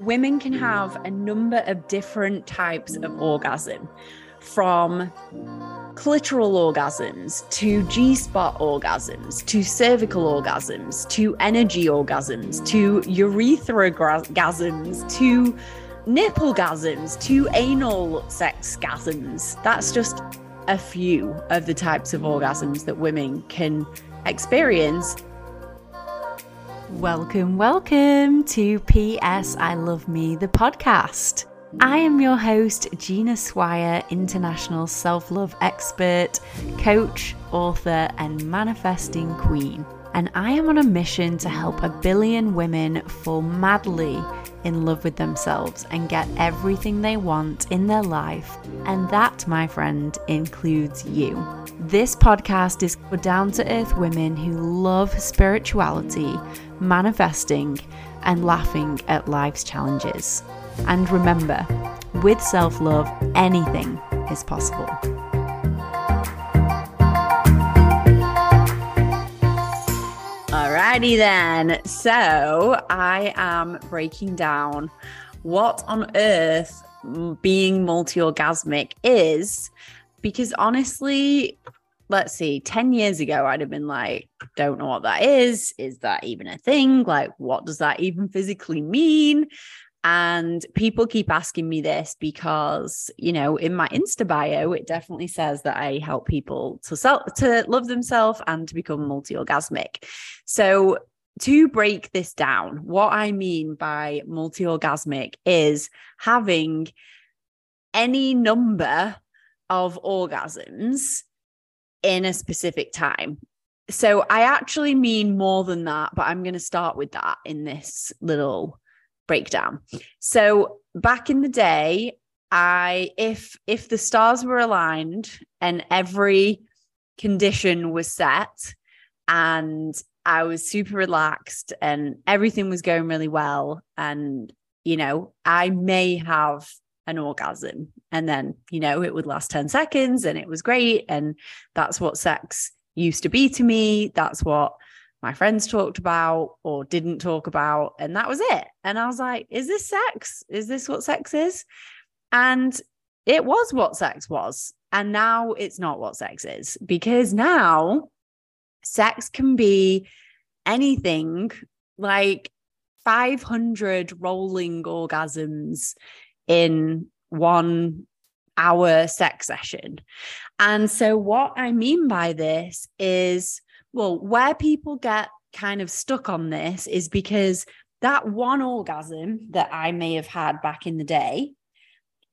Women can have a number of different types of orgasm, from clitoral orgasms to G-spot orgasms to cervical orgasms to energy orgasms to urethra orgasms to nipple orgasms to anal sex orgasms. That's just a few of the types of orgasms that women can experience. Welcome to P.S. I Love Me, the podcast. I am your host, Gina Swire, international self-love expert, coach, author, and manifesting queen. And I am on a mission to help 1 billion women fall madly in love with themselves and get everything they want in their life. And that, my friend, includes you. This podcast is for down-to-earth women who love spirituality, manifesting, and laughing at life's challenges. And remember, with self-love, anything is possible. Alrighty then, so I am breaking down what on earth being multi-orgasmic is, because honestly, let's see, 10 years ago, I'd have been like, don't know what that is. Is that even a thing? Like, what does that even physically mean? And people keep asking me this because, you know, in my Insta bio, it definitely says that I help people to love themselves and to become multi-orgasmic. So to break this down, what I mean by multi-orgasmic is having any number of orgasms in a specific time. So I actually mean more than that, but I'm going to start with that in this little breakdown. So back in the day, if the stars were aligned and every condition was set and I was super relaxed and everything was going really well, and, you know, I may have an orgasm, and then, you know, it would last 10 seconds and it was great. And that's what sex used to be to me. That's what my friends talked about or didn't talk about, and that was it. And I was like, is this sex? Is this what sex is? And it was what sex was. And now it's not what sex is, because now sex can be anything like 500 rolling orgasms in 1 hour sex session. And so what I mean by this is, well, where people get kind of stuck on this is because that one orgasm that I may have had back in the day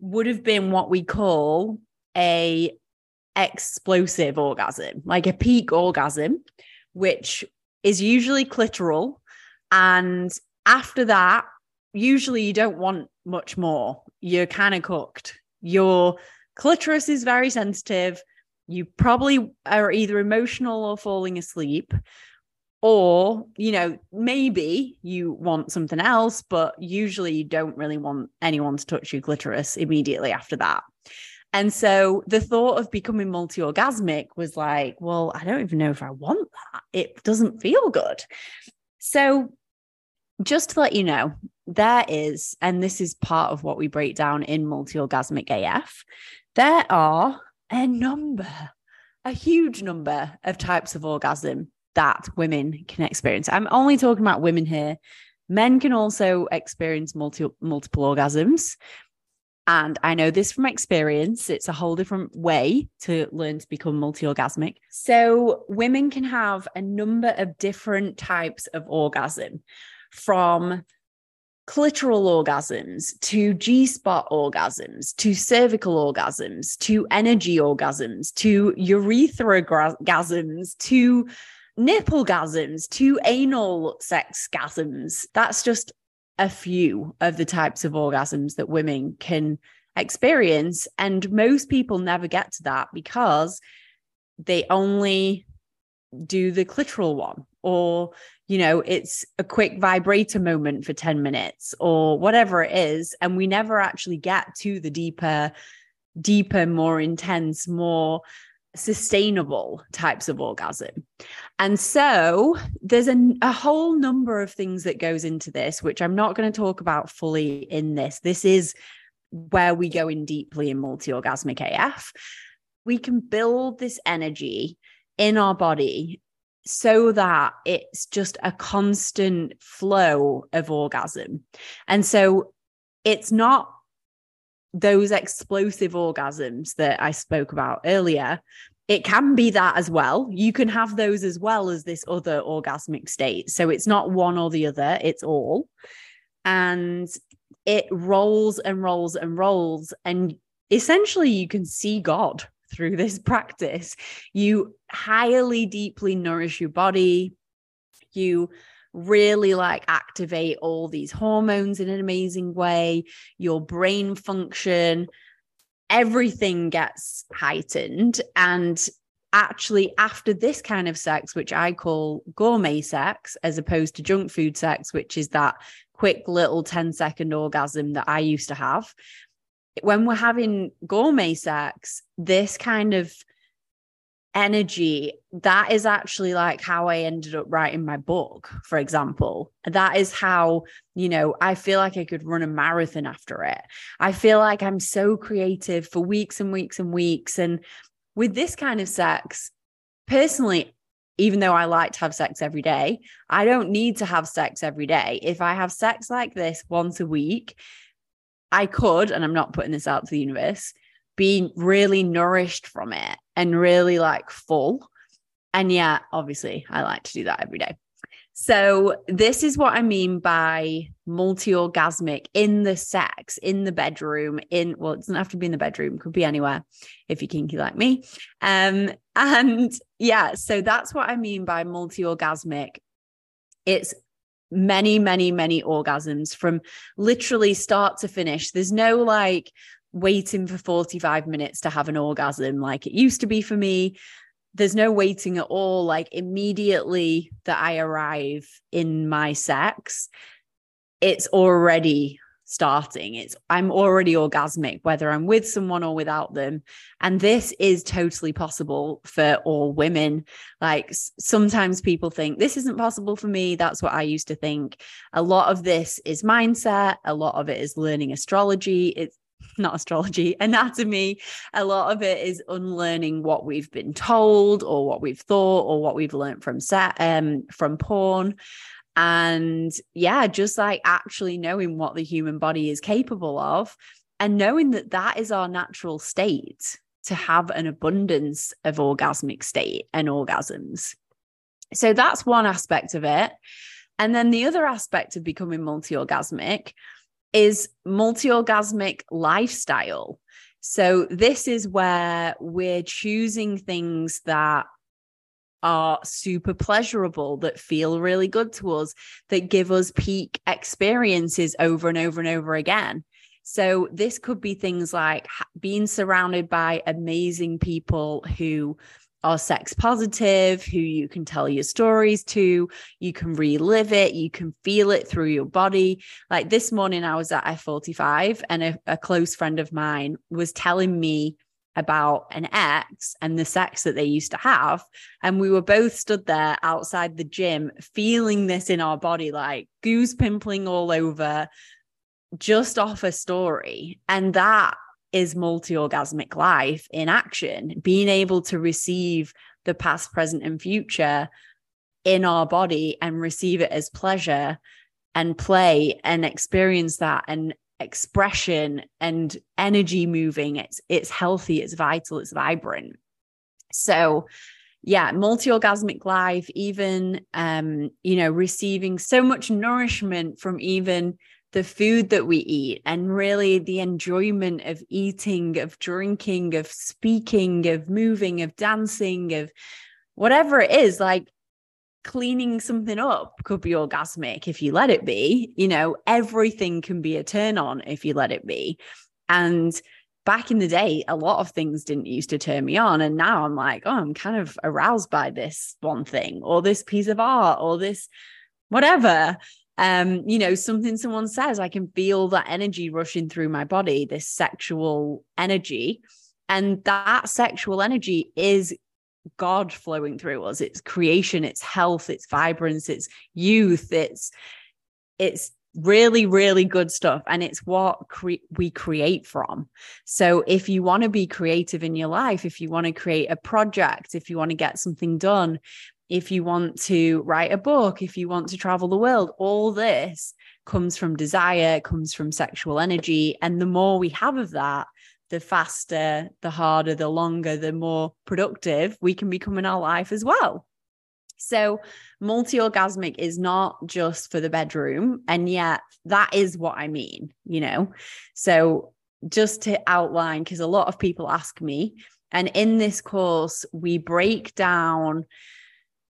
would have been what we call a explosive orgasm, like a peak orgasm, which is usually clitoral. And after that, usually you don't want much more. You're kind of cooked. Your clitoris is very sensitive. You probably are either emotional or falling asleep, or, you know, maybe you want something else, but usually you don't really want anyone to touch your clitoris immediately after that. And so the thought of becoming multi-orgasmic was like, well, I don't even know if I want that. It doesn't feel good. So just to let you know, there is, and this is part of what we break down in multi-orgasmic AF, there are a huge number of types of orgasm that women can experience. I'm only talking about women here. Men can also experience multiple orgasms. And I know this from experience. It's a whole different way to learn to become multi-orgasmic. So women can have a number of different types of orgasm, from clitoral orgasms to G-spot orgasms to cervical orgasms to energy orgasms to urethra orgasms to nipple orgasms to anal sex orgasms. That's just a few of the types of orgasms that women can experience, and most people never get to that because they only do the clitoral one, or, you know, it's a quick vibrator moment for 10 minutes or whatever it is. And we never actually get to the deeper, more intense, more sustainable types of orgasm. And so there's a whole number of things that goes into this, which I'm not going to talk about fully in this. This is where we go in deeply in multi-orgasmic AF. We can build this energy in our body so that it's just a constant flow of orgasm. And so it's not those explosive orgasms that I spoke about earlier. It can be that as well. You can have those as well as this other orgasmic state. So it's not one or the other, it's all. And it rolls and rolls and rolls. And essentially you can see God through this practice. You highly, deeply nourish your body. You really activate all these hormones in an amazing way. Your brain function, everything gets heightened. And actually after this kind of sex, which I call gourmet sex, as opposed to junk food sex, which is that quick little 10-second orgasm that I used to have. When we're having gourmet sex, this kind of energy, that is actually how I ended up writing my book, for example. That is how, I feel like I could run a marathon after it. I feel like I'm so creative for weeks and weeks and weeks. And with this kind of sex, personally, even though I like to have sex every day, I don't need to have sex every day. If I have sex like this once a week, I could, and I'm not putting this out to the universe, be really nourished from it and really full. And yeah, obviously I like to do that every day. So this is what I mean by multi-orgasmic in the sex, in the bedroom, well, it doesn't have to be in the bedroom, could be anywhere if you're kinky like me. And yeah, so that's what I mean by multi-orgasmic. It's many, many, many orgasms from literally start to finish. There's no waiting for 45 minutes to have an orgasm like it used to be for me. There's no waiting at all. Immediately that I arrive in my sex, it's already starting. I'm already orgasmic, whether I'm with someone or without them. And this is totally possible for all women. Sometimes people think this isn't possible for me. That's what I used to think. A lot of this is mindset. A lot of it is learning astrology. It's not astrology, anatomy. A lot of it is unlearning what we've been told or what we've thought or what we've learned from porn. And yeah, just actually knowing what the human body is capable of and knowing that that is our natural state, to have an abundance of orgasmic state and orgasms. So that's one aspect of it. And then the other aspect of becoming multi-orgasmic is multi-orgasmic lifestyle. So this is where we're choosing things that are super pleasurable, that feel really good to us, that give us peak experiences over and over and over again. So this could be things like being surrounded by amazing people who are sex positive, who you can tell your stories to, you can relive it, you can feel it through your body. This morning I was at F45 and a close friend of mine was telling me about an ex and the sex that they used to have. And we were both stood there outside the gym, feeling this in our body, goose pimpling all over, just off a story. And that is multi-orgasmic life in action, being able to receive the past, present, and future in our body and receive it as pleasure and play and experience that and expression and energy moving. It's healthy, it's vital, it's vibrant. So yeah, multi-orgasmic life, even, receiving so much nourishment from even the food that we eat, and really the enjoyment of eating, of drinking, of speaking, of moving, of dancing, of whatever it is. Cleaning something up could be orgasmic if you let it be. Everything can be a turn on if you let it be. And back in the day, a lot of things didn't used to turn me on. And now I'm oh, I'm kind of aroused by this one thing or this piece of art or this whatever. Something someone says, I can feel that energy rushing through my body, this sexual energy. And that sexual energy is God flowing through us. It's creation, it's health, it's vibrance, it's youth, it's really, really good stuff. And it's what we create from. So if you want to be creative in your life, if you want to create a project, if you want to get something done, if you want to write a book, if you want to travel the world, all this comes from desire, comes from sexual energy. And the more we have of that, the faster, the harder, the longer, the more productive we can become in our life as well. So multi-orgasmic is not just for the bedroom. And yet that is what I mean, you know? So just to outline, because a lot of people ask me, and in this course, we break down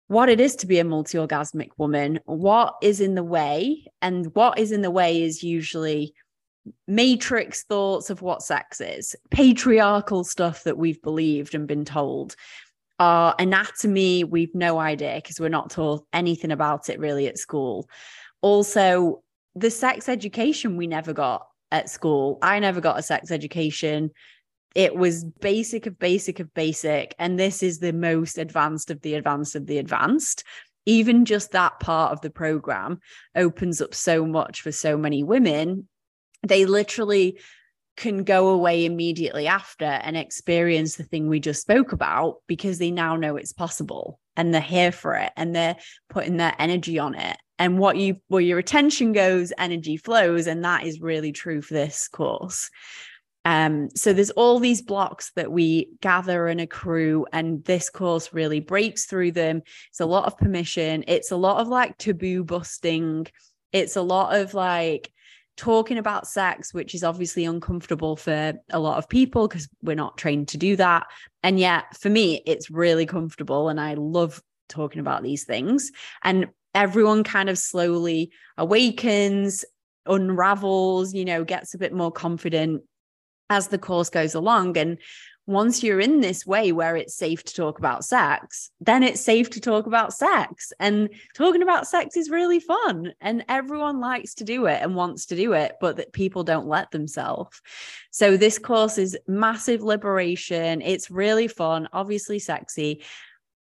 what it is to be a multi-orgasmic woman, what is in the way, and what is in the way is usually matrix thoughts of what sex is, patriarchal stuff that we've believed and been told, our anatomy, we've no idea because we're not taught anything about it really at school. Also, the sex education we never got at school. I never got a sex education. It was basic of basic of basic. And this is the most advanced of the advanced of the advanced. Even just that part of the program opens up so much for so many women. They literally can go away immediately after and experience the thing we just spoke about because they now know it's possible and they're here for it and they're putting their energy on it. And where your attention goes, energy flows. And that is really true for this course. So there's all these blocks that we gather and accrue, and this course really breaks through them. It's a lot of permission. It's a lot of like taboo busting. It's a lot of like talking about sex, which is obviously uncomfortable for a lot of people because we're not trained to do that. And yet for me, it's really comfortable and I love talking about these things. And everyone kind of slowly awakens, unravels, you know, gets a bit more confident as the course goes along. And once you're in this way where it's safe to talk about sex, then it's safe to talk about sex. And talking about sex is really fun. And everyone likes to do it and wants to do it, but that people don't let themselves. So this course is massive liberation. It's really fun, obviously sexy.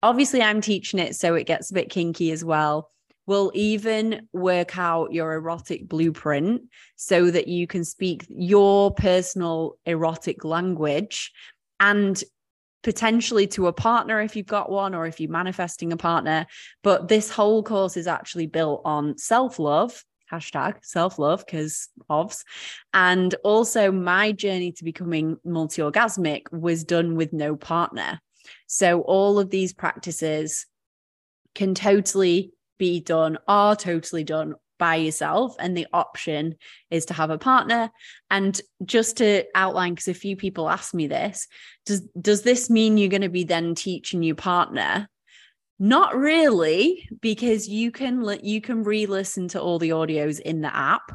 Obviously, I'm teaching it, so it gets a bit kinky as well. We'll even work out your erotic blueprint so that you can speak your personal erotic language and potentially to a partner if you've got one or if you're manifesting a partner. But this whole course is actually built on self-love, #self-love, because ofs. And also my journey to becoming multi-orgasmic was done with no partner. So all of these practices can totally be done, are totally done by yourself. And the option is to have a partner. And just to outline, because a few people ask me this, does this mean you're going to be then teaching your partner? Not really, because you can re-listen to all the audios in the app.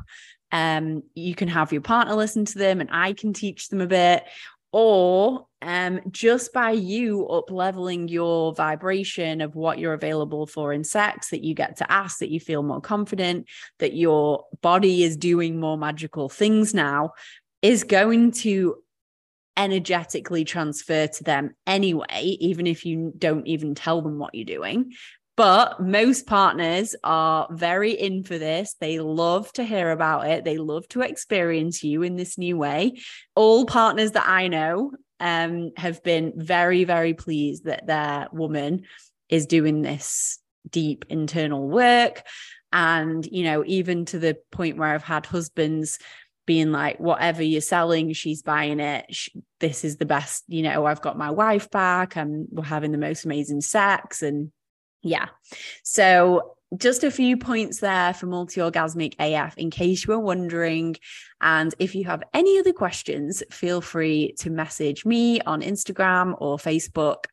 You can have your partner listen to them and I can teach them a bit. Or just by you up-leveling your vibration of what you're available for in sex, that you get to ask, that you feel more confident, that your body is doing more magical things now, is going to energetically transfer to them anyway, even if you don't even tell them what you're doing. But most partners are very in for this. They love to hear about it. They love to experience you in this new way. All partners that I know have been very, very pleased that their woman is doing this deep internal work. And, you know, even to the point where I've had husbands being like, whatever you're selling, she's buying it. This is the best, you know, I've got my wife back and we're having the most amazing sex. And yeah. So just a few points there for multi-orgasmic AF in case you were wondering. And if you have any other questions, feel free to message me on Instagram or Facebook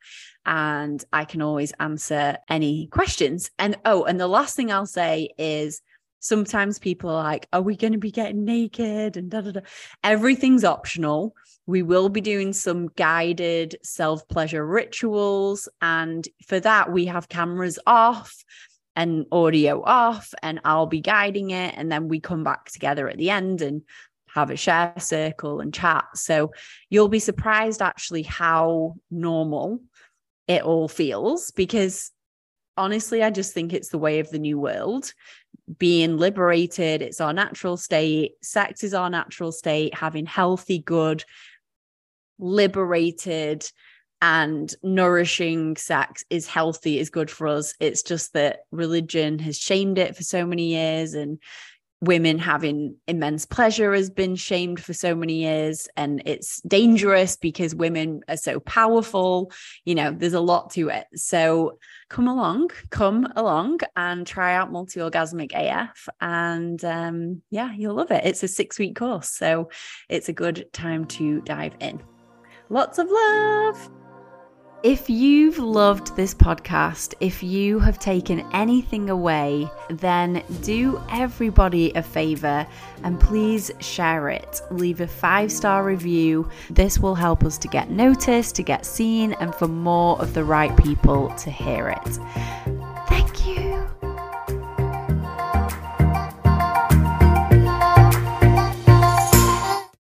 and I can always answer any questions. And the last thing I'll say is sometimes people are like, are we going to be getting naked and da-da-da? Everything's optional. We will be doing some guided self-pleasure rituals. And for that, we have cameras off and audio off, and I'll be guiding it. And then we come back together at the end and have a share circle and chat. So you'll be surprised actually how normal it all feels, because honestly, I just think it's the way of the new world, being liberated. It's our natural state. Sex is our natural state, having healthy, good, liberated and nourishing sex is healthy, is good for us. It's just that religion has shamed it for so many years, and women having immense pleasure has been shamed for so many years, and it's dangerous because women are so powerful. You know, there's a lot to it. So come along and try out multi-orgasmic AF, and you'll love it. It's a 6-week course, so it's a good time to dive in. Lots of love. If you've loved this podcast, if you have taken anything away, then do everybody a favor and please share it. Leave a 5-star review. This will help us to get noticed, to get seen, and for more of the right people to hear it.